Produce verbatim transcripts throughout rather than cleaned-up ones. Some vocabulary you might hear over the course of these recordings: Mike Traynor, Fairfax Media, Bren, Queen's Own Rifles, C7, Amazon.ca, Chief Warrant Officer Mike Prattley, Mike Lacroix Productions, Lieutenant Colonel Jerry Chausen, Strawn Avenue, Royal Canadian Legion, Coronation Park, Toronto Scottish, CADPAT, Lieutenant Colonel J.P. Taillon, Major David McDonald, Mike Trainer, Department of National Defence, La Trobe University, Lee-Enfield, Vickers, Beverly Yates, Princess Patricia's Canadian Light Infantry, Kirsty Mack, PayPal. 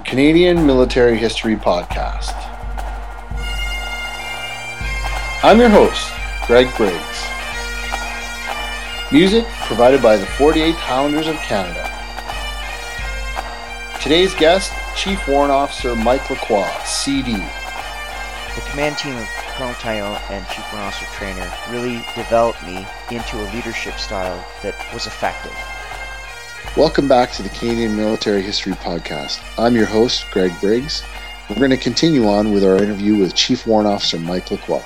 the Canadian Military History Podcast. I'm your host, Greg Briggs. Music provided by the forty-eighth Highlanders of Canada. Today's guest, Chief Warrant Officer Mike LaQualle, C D. The command team of Colonel Taillon and Chief Warrant Officer Trainer really developed me into a leadership style that was effective. Welcome back to the Canadian Military History Podcast. I'm your host, Greg Briggs. We're going to continue on with our interview with Chief Warrant Officer Mike LaQualle.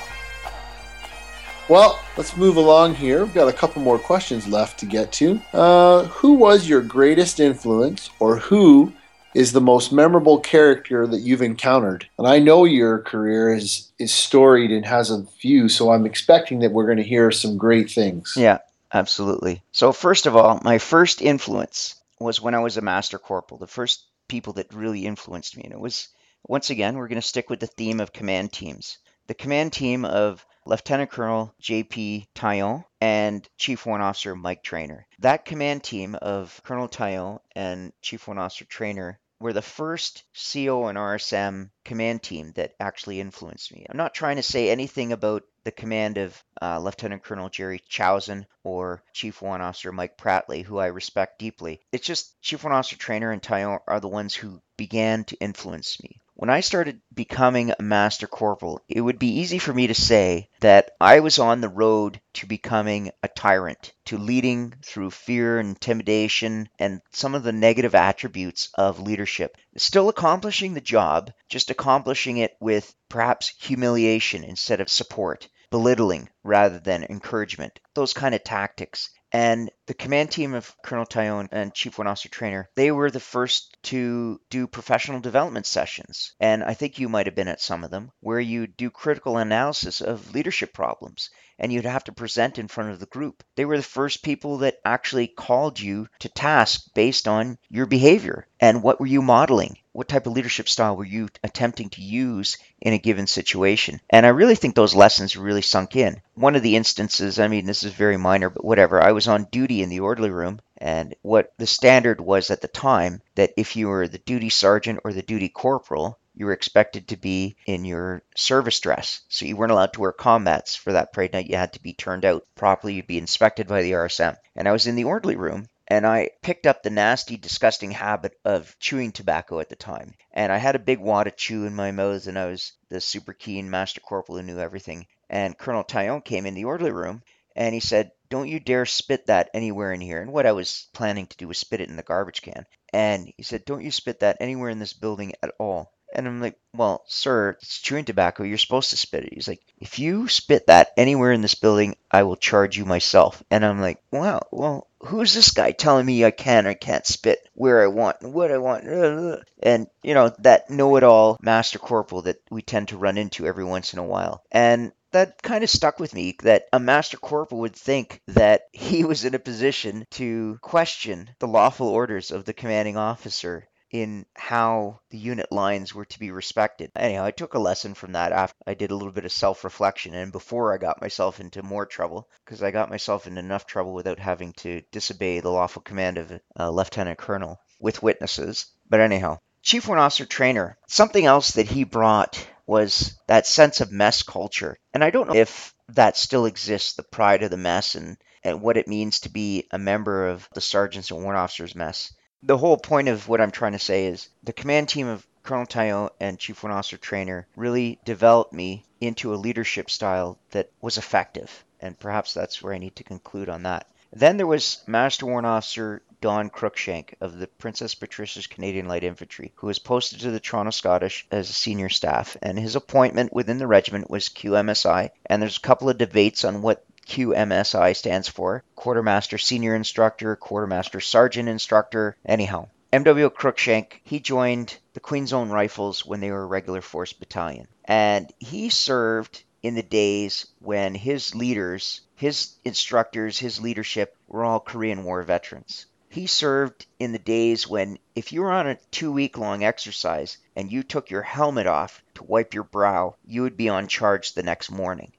Well, let's move along here. We've got a couple more questions left to get to. Uh, who was your greatest influence, or who is the most memorable character that you've encountered? And I know your career is, is storied and has a few, so I'm expecting that we're going to hear some great things. Yeah. Absolutely. So first of all, my first influence was when I was a master corporal, the first people that really influenced me. And it was, once again, we're going to stick with the theme of command teams. The command team of Lieutenant Colonel J P. Taillon and Chief Warrant Officer Mike Trainer. That command team of Colonel Taillon and Chief Warrant Officer Trainer were the first C O and R S M command team that actually influenced me. I'm not trying to say anything about the command of uh, Lieutenant Colonel Jerry Chausen or Chief Warrant Officer Mike Prattley, who I respect deeply. It's just Chief Warrant Officer Trainer and Taillon are the ones who began to influence me. When I started becoming a master corporal, it would be easy for me to say that I was on the road to becoming a tyrant, to leading through fear, intimidation, and some of the negative attributes of leadership. Still accomplishing the job, just accomplishing it with perhaps humiliation instead of support, belittling rather than encouragement, those kind of tactics. And the command team of Colonel Taillon and Chief Warrant Officer Trainer, they were the first to do professional development sessions. And I think you might have been at some of them, where you do critical analysis of leadership problems, and you'd have to present in front of the group. They were the first people that actually called you to task based on your behavior and what were you modeling. What type of leadership style were you attempting to use in a given situation? And I really think those lessons really sunk in. One of the instances, I mean, this is very minor, but whatever, I was on duty in the orderly room, and what the standard was at the time, that if you were the duty sergeant or the duty corporal, you were expected to be in your service dress. So you weren't allowed to wear combats for that parade night. You had to be turned out properly. You'd be inspected by the R S M. And I was in the orderly room, and I picked up the nasty, disgusting habit of chewing tobacco at the time. And I had a big wad of chew in my mouth, and I was the super keen master corporal who knew everything. And Colonel Taillon came in the orderly room, and he said, "Don't you dare spit that anywhere in here." And what I was planning to do was spit it in the garbage can. And he said, "Don't you spit that anywhere in this building at all." And I'm like, "Well, sir, it's chewing tobacco. You're supposed to spit it." He's like, "If you spit that anywhere in this building, I will charge you myself." And I'm like, wow, well, who's this guy telling me I can or can't spit where I want and what I want? And, you know, that know-it-all master corporal that we tend to run into every once in a while. And that kind of stuck with me, that a master corporal would think that he was in a position to question the lawful orders of the commanding officer in how the unit lines were to be respected. Anyhow, I took a lesson from that after I did a little bit of self-reflection and before I got myself into more trouble, because I got myself in enough trouble without having to disobey the lawful command of a lieutenant colonel with witnesses. But anyhow, Chief Warrant Officer Trainer, something else that he brought was that sense of mess culture. And I don't know if that still exists, the pride of the mess and, and what it means to be a member of the sergeants and warrant officers mess. The whole point of what I'm trying to say is the command team of Colonel Taillon and Chief Warrant Officer Trainer really developed me into a leadership style that was effective. And perhaps that's where I need to conclude on that. Then there was Master Warrant Officer Don Cruikshank of the Princess Patricia's Canadian Light Infantry, who was posted to the Toronto Scottish as a senior staff, and his appointment within the regiment was Q M S I, and there's a couple of debates on what Q M S I stands for: Quartermaster Senior Instructor, Quartermaster Sergeant Instructor. Anyhow, M W Cruikshank, he joined the Queen's Own Rifles when they were a regular force battalion. And he served in the days when his leaders, his instructors, his leadership were all Korean War veterans. He served in the days when if you were on a two-week-long exercise and you took your helmet off to wipe your brow, you would be on charge the next morning.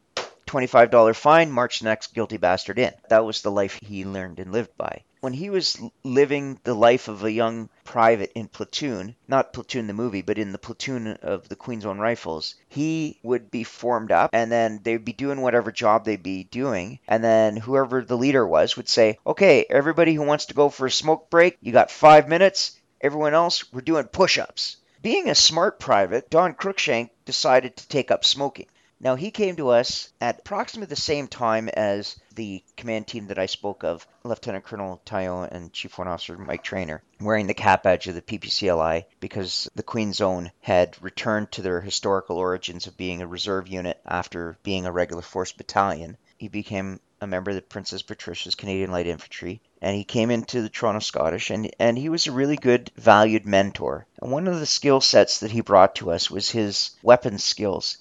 twenty-five dollar fine, march the next guilty bastard in. That was the life he learned and lived by. When he was living the life of a young private in Platoon, not Platoon the movie, but in the platoon of the Queen's Own Rifles, he would be formed up, and then they'd be doing whatever job they'd be doing, and then whoever the leader was would say, okay, everybody who wants to go for a smoke break, you got five minutes. Everyone else, we're doing push-ups. Being a smart private, Don Cruikshank decided to take up smoking. Now, he came to us at approximately the same time as the command team that I spoke of, Lieutenant Colonel Taillon and Chief Warrant Officer Mike Traynor, wearing the cap badge of the P P C L I because the Queen's Own had returned to their historical origins of being a reserve unit after being a regular force battalion. He became a member of the Princess Patricia's Canadian Light Infantry, and he came into the Toronto Scottish, and, and he was a really good, valued mentor. And one of the skill sets that he brought to us was his weapons skills.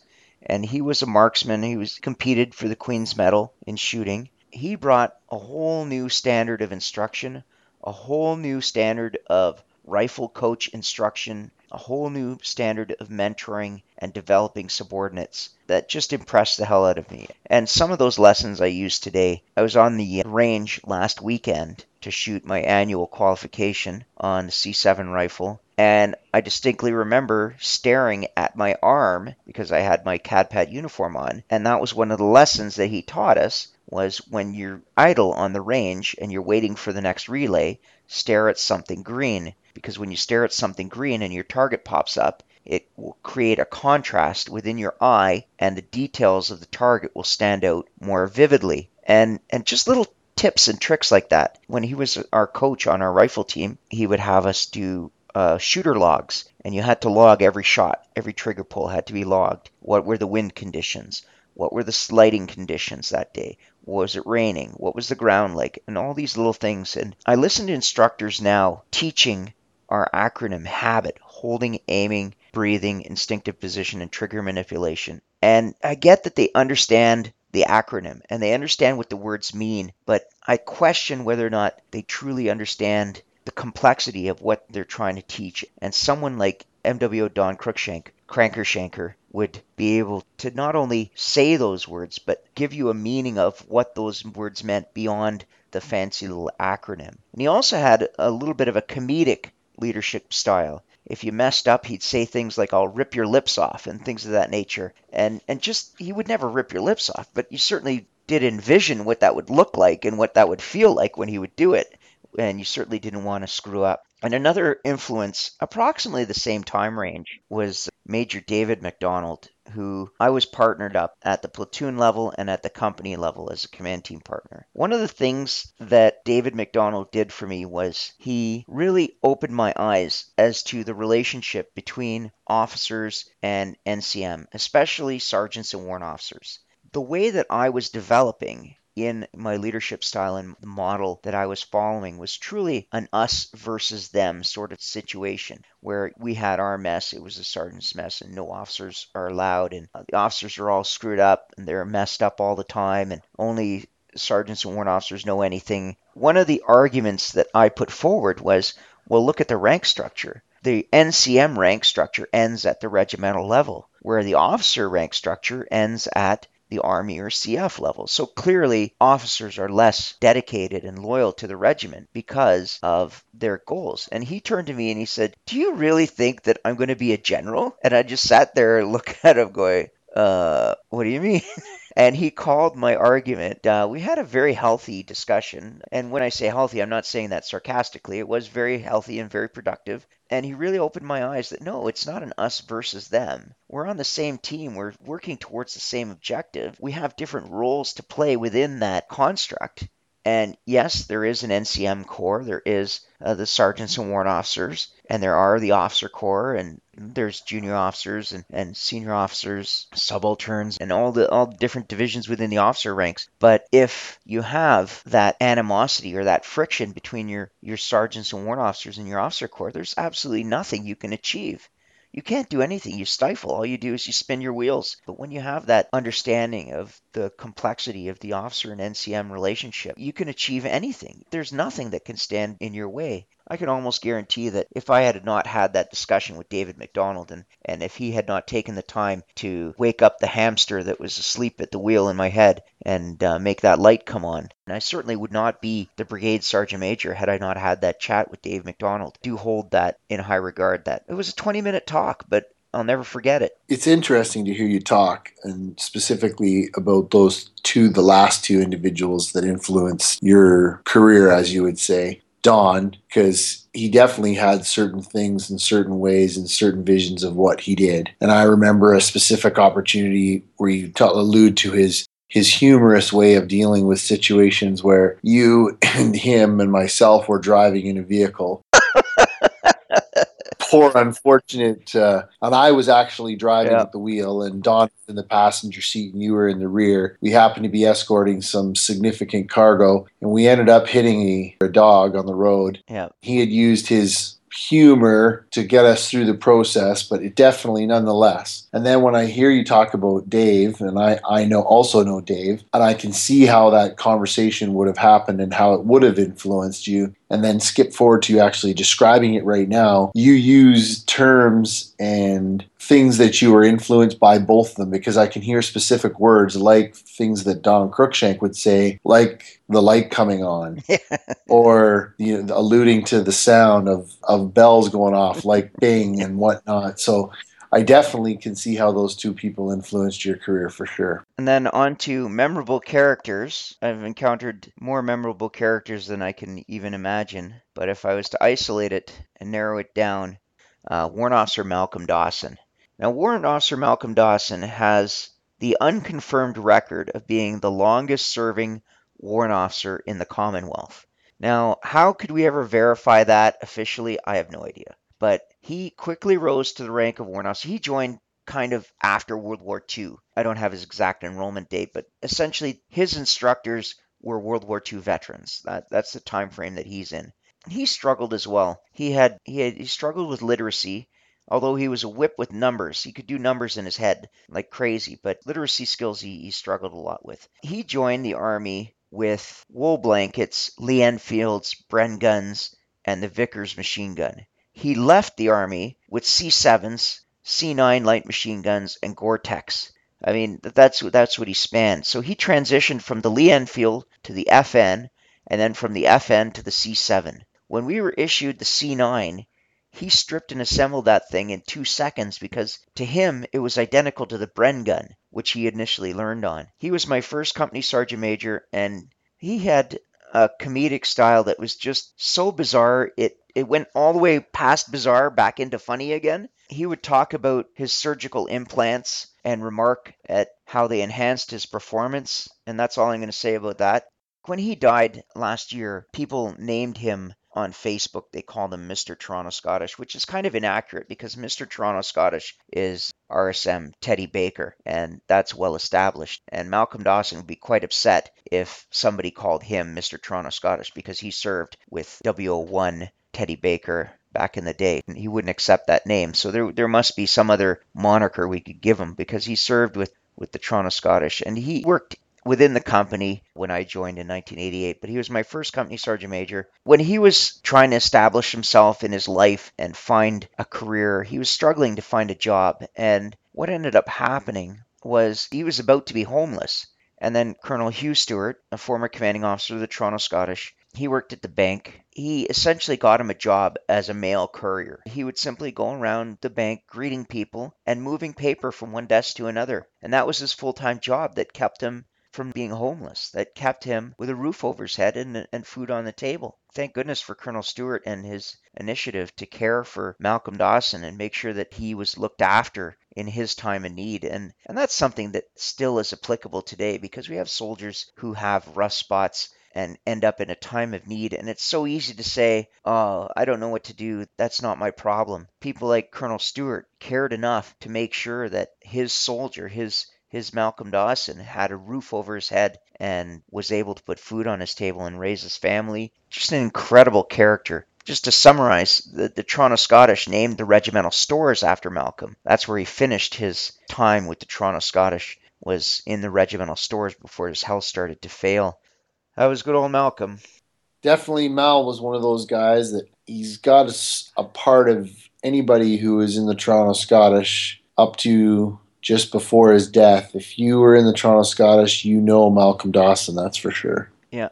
And he was a marksman. He was competed for the Queen's Medal in shooting. He brought a whole new standard of instruction, a whole new standard of rifle coach instruction, a whole new standard of mentoring and developing subordinates that just impressed the hell out of me. And some of those lessons I use today. I was on the range last weekend to shoot my annual qualification on the C seven rifle, and I distinctly remember staring at my arm because I had my CADPAT uniform on, and that was one of the lessons that he taught us, was when you're idle on the range and you're waiting for the next relay, stare at something green, because when you stare at something green and your target pops up, it will create a contrast within your eye and the details of the target will stand out more vividly. And and just little tips and tricks like that. When he was our coach on our rifle team, he would have us do Uh, shooter logs, and you had to log every shot. Every trigger pull had to be logged. What were the wind conditions? What were the lighting conditions that day? Was it raining? What was the ground like? And all these little things. And I listen to instructors now teaching our acronym HABIT: holding, aiming, breathing, instinctive position, and trigger manipulation. And I get that they understand the acronym and they understand what the words mean, but I question whether or not they truly understand the complexity of what they're trying to teach. And someone like M W O Don Cruikshank, Crankershanker, would be able to not only say those words, but give you a meaning of what those words meant beyond the fancy little acronym. And he also had a little bit of a comedic leadership style. If you messed up, he'd say things like, I'll rip your lips off, and things of that nature. And, and just, he would never rip your lips off, but you certainly did envision what that would look like and what that would feel like when he would do it. And you certainly didn't want to screw up. And another influence, approximately the same time range, was Major David McDonald, who I was partnered up at the platoon level and at the company level as a command team partner. One of the things that David McDonald did for me was he really opened my eyes as to the relationship between officers and N C M, especially sergeants and warrant officers. The way that I was developing in my leadership style and the model that I was following was truly an us versus them sort of situation, where we had our mess, it was a sergeant's mess, and no officers are allowed, and the officers are all screwed up, and they're messed up all the time, and only sergeants and warrant officers know anything. One of the arguments that I put forward was, well, look at the rank structure. The N C M rank structure ends at the regimental level, where the officer rank structure ends at the Army or C F level. So clearly officers are less dedicated and loyal to the regiment because of their goals. And he turned to me and he said, do you really think that I'm going to be a general? And I just sat there and looked at him going, uh, what do you mean? And he called my argument. Uh, we had a very healthy discussion. And when I say healthy, I'm not saying that sarcastically. It was very healthy and very productive. And he really opened my eyes that, no, it's not an us versus them. We're on the same team. We're working towards the same objective. We have different roles to play within that construct. And yes, there is an N C M corps. There is uh, the sergeants and warrant officers. And there are the officer corps, and there's junior officers and, and senior officers, subalterns, and all the all the different divisions within the officer ranks. But if you have that animosity or that friction between your, your sergeants and warrant officers and your officer corps, there's absolutely nothing you can achieve. You can't do anything. You stifle. All you do is you spin your wheels. But when you have that understanding of the complexity of the officer and N C M relationship, you can achieve anything. There's nothing that can stand in your way. I can almost guarantee that if I had not had that discussion with David McDonald, and, and if he had not taken the time to wake up the hamster that was asleep at the wheel in my head and uh, make that light come on, and I certainly would not be the Brigade Sergeant Major had I not had that chat with Dave McDonald. I do hold that in high regard. That it was a twenty-minute talk, but I'll never forget it. It's interesting to hear you talk, and specifically about those two, the last two individuals that influenced your career, as you would say. Don, because he definitely had certain things in certain ways and certain visions of what he did. And I remember a specific opportunity where you t- allude to his his humorous way of dealing with situations where you and him and myself were driving in a vehicle. Poor unfortunate, uh, and I was actually driving yeah. at the wheel, and Don was in the passenger seat and you were in the rear. We happened to be escorting some significant cargo, and we ended up hitting a, a dog on the road. Yeah. He had used his humor to get us through the process, but it definitely nonetheless. And then when I hear you talk about Dave, and I, I know also know Dave, and I can see how that conversation would have happened and how it would have influenced you. And then skip forward to you actually describing it right now. You use terms and things that you were influenced by both of them, because I can hear specific words like things that Don Cruikshank would say, like the light coming on, or you know, alluding to the sound of, of bells going off, like bing and whatnot. So I definitely can see how those two people influenced your career for sure. And then on to memorable characters. I've encountered more memorable characters than I can even imagine. But if I was to isolate it and narrow it down, uh, Warrant Officer Malcolm Dawson. Now, Warrant Officer Malcolm Dawson has the unconfirmed record of being the longest serving warrant officer in the Commonwealth. Now, how could we ever verify that officially? I have no idea. But he quickly rose to the rank of warrant officer. He joined kind of after World War Two. I don't have his exact enrollment date, but essentially his instructors were World War Two veterans. That, that's the time frame that he's in. He struggled as well. He had he had he struggled with literacy, although he was a whip with numbers. He could do numbers in his head like crazy, but literacy skills he, he struggled a lot with. He joined the Army with wool blankets, Lee-Enfields, Bren guns, and the Vickers machine gun. He left the Army with C sevens, C nine light machine guns, and Gore-Tex. I mean, that's, that's what he spanned. So he transitioned from the Lee-Enfield to the F N, and then from the F N to the C seven. When we were issued the C nine, he stripped and assembled that thing in two seconds because to him it was identical to the Bren gun, which he initially learned on. He was my first company sergeant major, and he had a comedic style that was just so bizarre it It went all the way past bizarre back into funny again. He would talk about his surgical implants and remark at how they enhanced his performance. And that's all I'm going to say about that. When he died last year, people named him on Facebook. They called him Mister Toronto Scottish, which is kind of inaccurate because Mister Toronto Scottish is R S M Teddy Baker, and that's well established. And Malcolm Dawson would be quite upset if somebody called him Mister Toronto Scottish because he served with W O one Teddy Baker back in the day, and he wouldn't accept that name. So there there must be some other moniker we could give him because he served with, with the Toronto Scottish, and he worked within the company when I joined in nineteen eighty-eight, but he was my first company sergeant major. When he was trying to establish himself in his life and find a career, he was struggling to find a job, and what ended up happening was he was about to be homeless. And then Colonel Hugh Stewart, a former commanding officer of the Toronto Scottish, he worked at the bank. He essentially got him a job as a mail courier. He would simply go around the bank greeting people and moving paper from one desk to another. And that was his full-time job that kept him from being homeless, that kept him with a roof over his head and, and food on the table. Thank goodness for Colonel Stewart and his initiative to care for Malcolm Dawson and make sure that he was looked after in his time of need. And, and that's something that still is applicable today because we have soldiers who have rough spots and end up in a time of need. And it's so easy to say, oh, I don't know what to do. That's not my problem. People like Colonel Stewart cared enough to make sure that his soldier, his his Malcolm Dawson, had a roof over his head and was able to put food on his table and raise his family. Just an incredible character. Just to summarize, the, the Toronto Scottish named the regimental stores after Malcolm. That's where he finished his time with the Toronto Scottish. was in the regimental stores before his health started to fail. That was good old Malcolm. Definitely Mal was one of those guys that he's got a, a part of anybody who is in the Toronto Scottish up to just before his death. If you were in the Toronto Scottish, you know Malcolm Dawson, that's for sure. Yeah.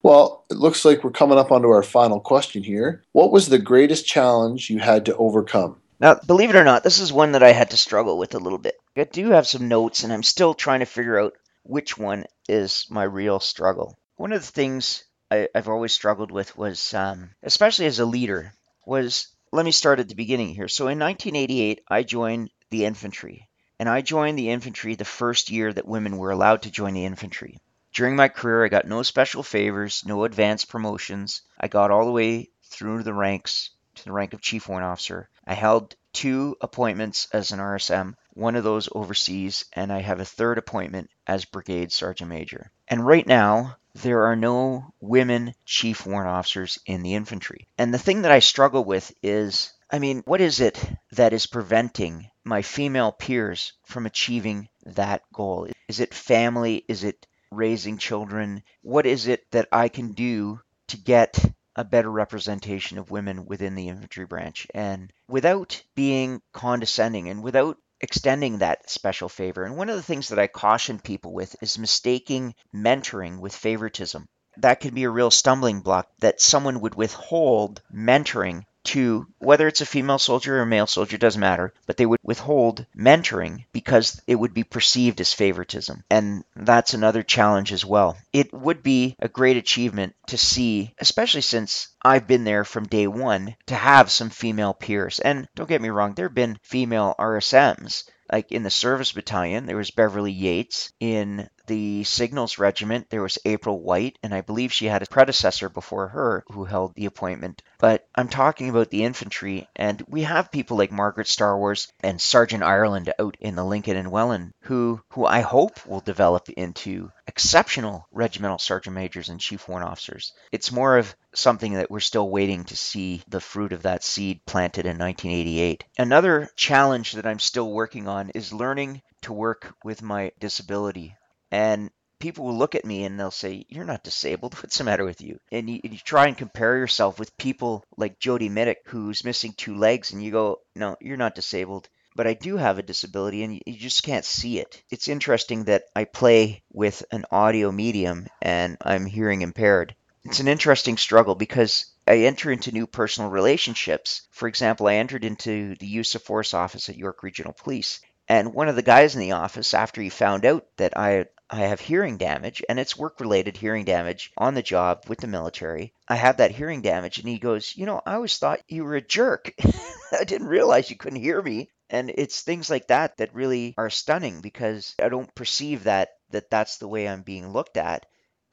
Well, it looks like we're coming up onto our final question here. What was the greatest challenge you had to overcome? Now, believe it or not, this is one that I had to struggle with a little bit. I do have some notes, and I'm still trying to figure out which one is my real struggle. One of the things I, I've always struggled with was, um, especially as a leader, was, let me start at the beginning here. So in nineteen eighty-eight, I joined the infantry, and I joined the infantry the first year that women were allowed to join the infantry. During my career, I got no special favors, no advanced promotions. I got all the way through the ranks to the rank of Chief Warrant Officer. I held two appointments as an R S M, one of those overseas, and I have a third appointment as Brigade Sergeant Major. And right now, there are no women Chief Warrant Officers in the infantry. And the thing that I struggle with is, I mean, what is it that is preventing my female peers from achieving that goal? Is it family? Is it raising children? What is it that I can do to get a better representation of women within the infantry branch? And without being condescending and without extending that special favor. And one of the things that I caution people with is mistaking mentoring with favoritism. That can be a real stumbling block, that someone would withhold mentoring to, whether it's a female soldier or a male soldier, doesn't matter, but they would withhold mentoring because it would be perceived as favoritism. And that's another challenge as well. It would be a great achievement to see, especially since I've been there from day one, to have some female peers. And don't get me wrong, there have been female R S Ms. Like in the service battalion, there was Beverly Yates. In the signals regiment, there was April White, and I believe she had a predecessor before her who held the appointment. But I'm talking about the infantry, and we have people like Margaret Starwars and Sergeant Ireland out in the Lincoln and Welland, who, who I hope will develop into exceptional regimental sergeant majors and chief warrant officers. It's more of something that we're still waiting to see the fruit of that seed planted in nineteen eighty-eight. Another challenge that I'm still working on is learning to work with my disability. And people will look at me and they'll say, you're not disabled. What's the matter with you? And you, you try and compare yourself with people like Jody Mitic, who's missing two legs, and you go, no, you're not disabled. But I do have a disability, and you just can't see it. It's interesting that I play with an audio medium and I'm hearing impaired. It's an interesting struggle because I enter into new personal relationships. For example, I entered into the use of force office at York Regional Police. And one of the guys in the office, after he found out that I I have hearing damage, and it's work-related hearing damage on the job with the military, I have that hearing damage, and he goes, you know, I always thought you were a jerk. I didn't realize you couldn't hear me. And it's things like that that really are stunning, because I don't perceive that, that that's the way I'm being looked at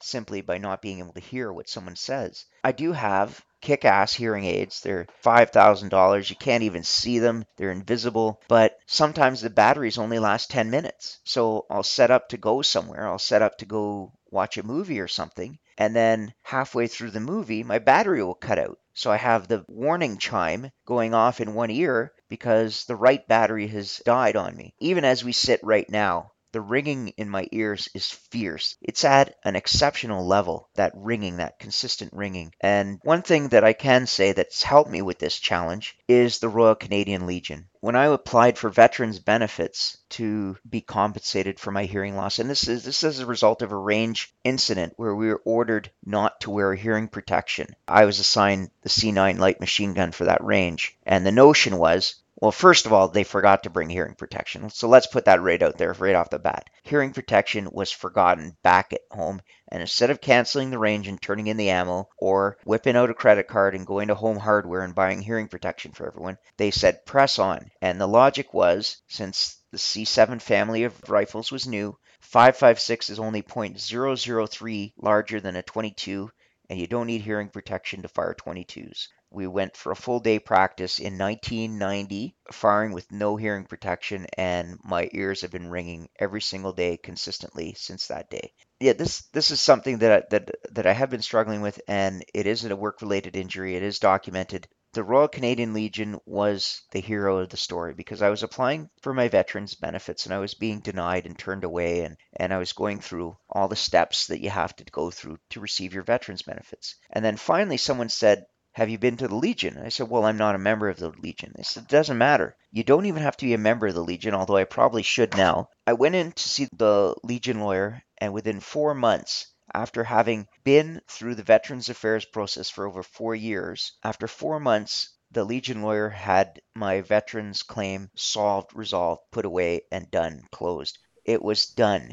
simply by not being able to hear what someone says. I do have kick-ass hearing aids. They're five thousand dollars. You can't even see them. They're invisible. But sometimes the batteries only last ten minutes. So I'll set up to go somewhere. I'll set up to go watch a movie or something. And then halfway through the movie, my battery will cut out. So I have the warning chime going off in one ear because the right battery has died on me. Even as we sit right now, the ringing in my ears is fierce. It's at an exceptional level, that ringing, that consistent ringing. And one thing that I can say that's helped me with this challenge is the Royal Canadian Legion. When I applied for veterans benefits to be compensated for my hearing loss, and this is this is a result of a range incident where we were ordered not to wear hearing protection. I was assigned the C nine light machine gun for that range, and the notion was, well, first of all, they forgot to bring hearing protection. So let's put that right out there right off the bat. Hearing protection was forgotten back at home. And instead of canceling the range and turning in the ammo or whipping out a credit card and going to Home Hardware and buying hearing protection for everyone, they said, press on. And the logic was, since the C seven family of rifles was new, five five six is only point zero zero three larger than a twenty-two, and you don't need hearing protection to fire twenty-twos. We went for a full day practice in nineteen ninety, firing with no hearing protection, and my ears have been ringing every single day consistently since that day. Yeah, this this is something that I, that that I have been struggling with, and it isn't a work-related injury. It is documented. the Royal Canadian Legion was the hero of the story, because I was applying for my veterans benefits and I was being denied and turned away, and, and I was going through all the steps that you have to go through to receive your veterans benefits. And then finally someone said, have you been to the Legion? I said, well, I'm not a member of the Legion. They said, it doesn't matter. You don't even have to be a member of the Legion, although I probably should now. I went in to see the Legion lawyer, and within four months, after having been through the Veterans Affairs process for over four years, after four months, the Legion lawyer had my veterans claim solved, resolved, put away, and done, closed. It was done.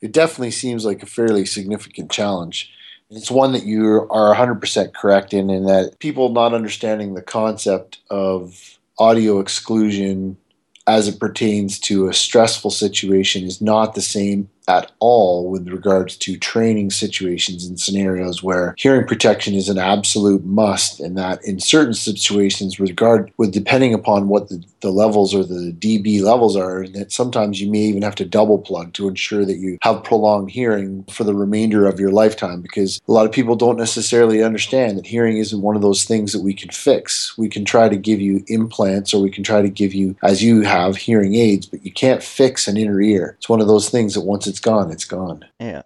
It definitely seems like a fairly significant challenge. It's one that you are one hundred percent correct in, in that people not understanding the concept of audio exclusion as it pertains to a stressful situation is not the same at all with regards to training situations and scenarios where hearing protection is an absolute must, and that in certain situations, regard with depending upon what the, the levels or the D B levels are, that sometimes you may even have to double plug to ensure that you have prolonged hearing for the remainder of your lifetime, because a lot of people don't necessarily understand that hearing isn't one of those things that we can fix. We can try to give you implants, or we can try to give you, as you have, hearing aids, but you can't fix an inner ear. It's one of those things that once it's It's gone. It's gone. Yeah.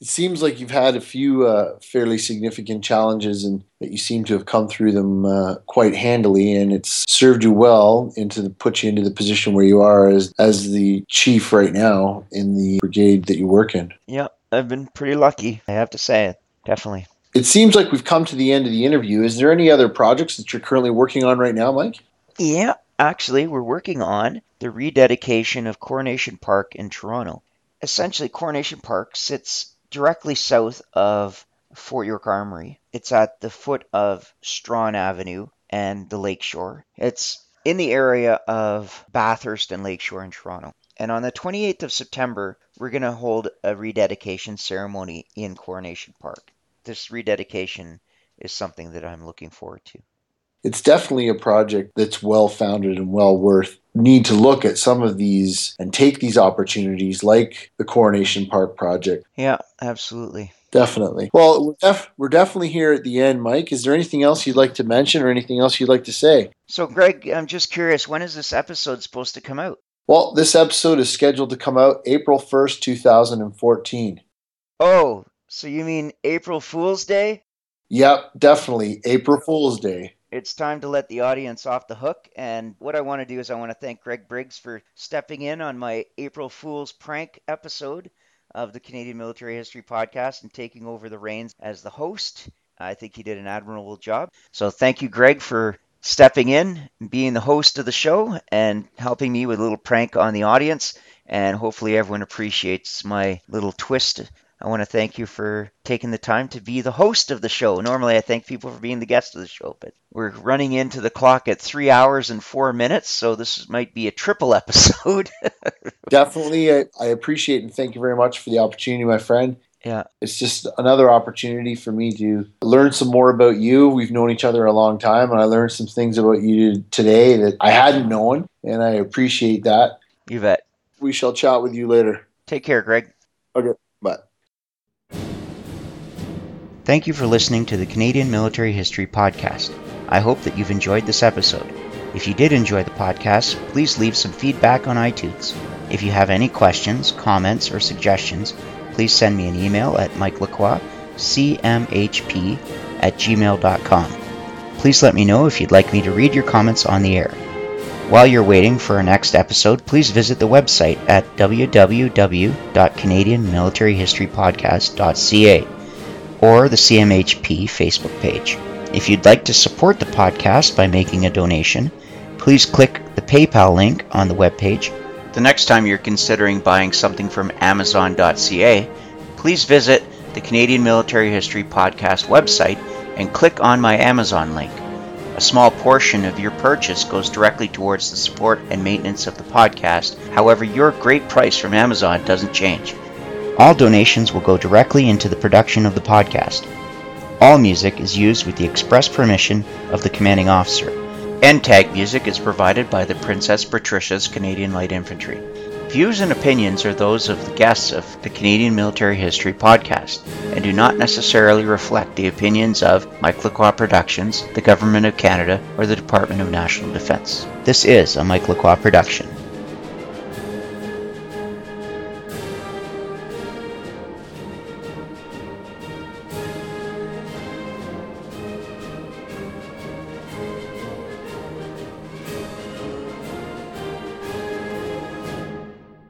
It seems like you've had a few uh, fairly significant challenges, and that you seem to have come through them uh, quite handily, and it's served you well into the, put you into the position where you are as as the chief right now in the brigade that you work in. Yeah, I've been pretty lucky, I have to say it. Definitely. It seems like we've come to the end of the interview. Is there any other projects that you're currently working on right now, Mike? Yeah, actually, we're working on the rededication of Coronation Park in Toronto. Essentially, Coronation Park sits directly south of Fort York Armory. It's at the foot of Strawn Avenue and the Lakeshore. It's in the area of Bathurst and Lakeshore in Toronto. And on the twenty-eighth of September, we're going to hold a rededication ceremony in Coronation Park. This rededication is something that I'm looking forward to. It's definitely a project that's well-founded and well worth need to look at some of these and take these opportunities like the Coronation Park project. Yeah, absolutely. Definitely. Well, we're, def- we're definitely here at the end, Mike. Is there anything else you'd like to mention or anything else you'd like to say? So, Greg, I'm just curious, when is this episode supposed to come out? Well, this episode is scheduled to come out April first, two thousand fourteen. Oh, so you mean April Fool's Day? Yep, definitely. April Fool's Day. It's time to let the audience off the hook, and what I want to do is I want to thank Greg Briggs for stepping in on my April Fool's prank episode of the Canadian Military History Podcast and taking over the reins as the host. I think he did an admirable job. So thank you, Greg, for stepping in, being the host of the show, and helping me with a little prank on the audience, and hopefully everyone appreciates my little twist. I want to thank you for taking the time to be the host of the show. Normally, I thank people for being the guest of the show, but we're running into the clock at three hours and four minutes, so this might be a triple episode. Definitely. I, I appreciate and thank you very much for the opportunity, my friend. Yeah. It's just another opportunity for me to learn some more about you. We've known each other a long time, and I learned some things about you today that I hadn't known, and I appreciate that. You bet. We shall chat with you later. Take care, Greg. Okay. Bye. Thank you for listening to the Canadian Military History Podcast. I hope that you've enjoyed this episode. If you did enjoy the podcast, please leave some feedback on iTunes. If you have any questions, comments, or suggestions, please send me an email at Mike Lacroix, C M H P, at gmail dot com. Please let me know if you'd like me to read your comments on the air. While you're waiting for our next episode, please visit the website at w w w dot canadian military history podcast dot c a. or the C M H P Facebook page. If you'd like to support the podcast by making a donation, please click the PayPal link on the webpage. The next time you're considering buying something from amazon dot c a, please visit the Canadian Military History Podcast website and click on my Amazon link. A small portion of your purchase goes directly towards the support and maintenance of the podcast. However, your great price from Amazon doesn't change. All donations will go directly into the production of the podcast. All music is used with the express permission of the commanding officer. End tag music is provided by the Princess Patricia's Canadian Light Infantry. Views and opinions are those of the guests of the Canadian Military History Podcast and do not necessarily reflect the opinions of Mike Lacroix Productions, the Government of Canada, or the Department of National Defence. This is a Mike Lacroix production.